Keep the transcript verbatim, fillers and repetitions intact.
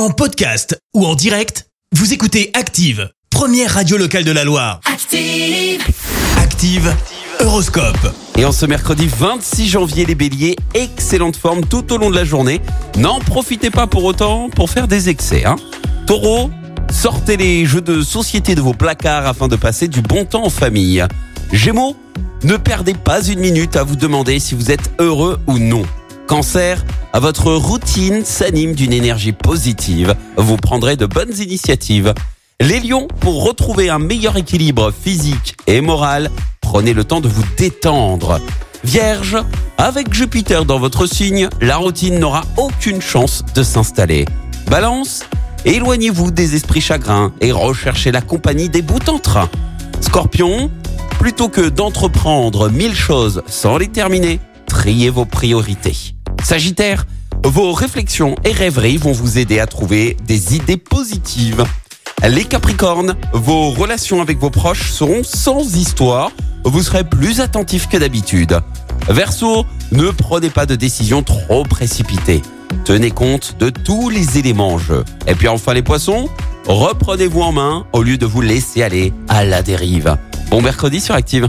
En podcast ou en direct, vous écoutez Active, première radio locale de la Loire. Active, Active, Euroscope. Et en ce mercredi vingt-six janvier, les béliers, excellente forme tout au long de la journée. N'en profitez pas pour autant pour faire des excès. Hein. Taureau, sortez les jeux de société de vos placards afin de passer du bon temps en famille. Gémeaux, ne perdez pas une minute à vous demander si vous êtes heureux ou non. Cancer, à votre routine s'anime d'une énergie positive. Vous prendrez de bonnes initiatives. Les lions, pour retrouver un meilleur équilibre physique et moral, prenez le temps de vous détendre. Vierge, avec Jupiter dans votre signe, la routine n'aura aucune chance de s'installer. Balance, éloignez-vous des esprits chagrins et recherchez la compagnie des bouts en train. Scorpion, plutôt que d'entreprendre mille choses sans les terminer, triez vos priorités. Sagittaire, vos réflexions et rêveries vont vous aider à trouver des idées positives. Les Capricornes, vos relations avec vos proches seront sans histoire. Vous serez plus attentif que d'habitude. Verseau, ne prenez pas de décisions trop précipitées. Tenez compte de tous les éléments en jeu. Et puis enfin les Poissons, reprenez-vous en main au lieu de vous laisser aller à la dérive. Bon mercredi sur Active.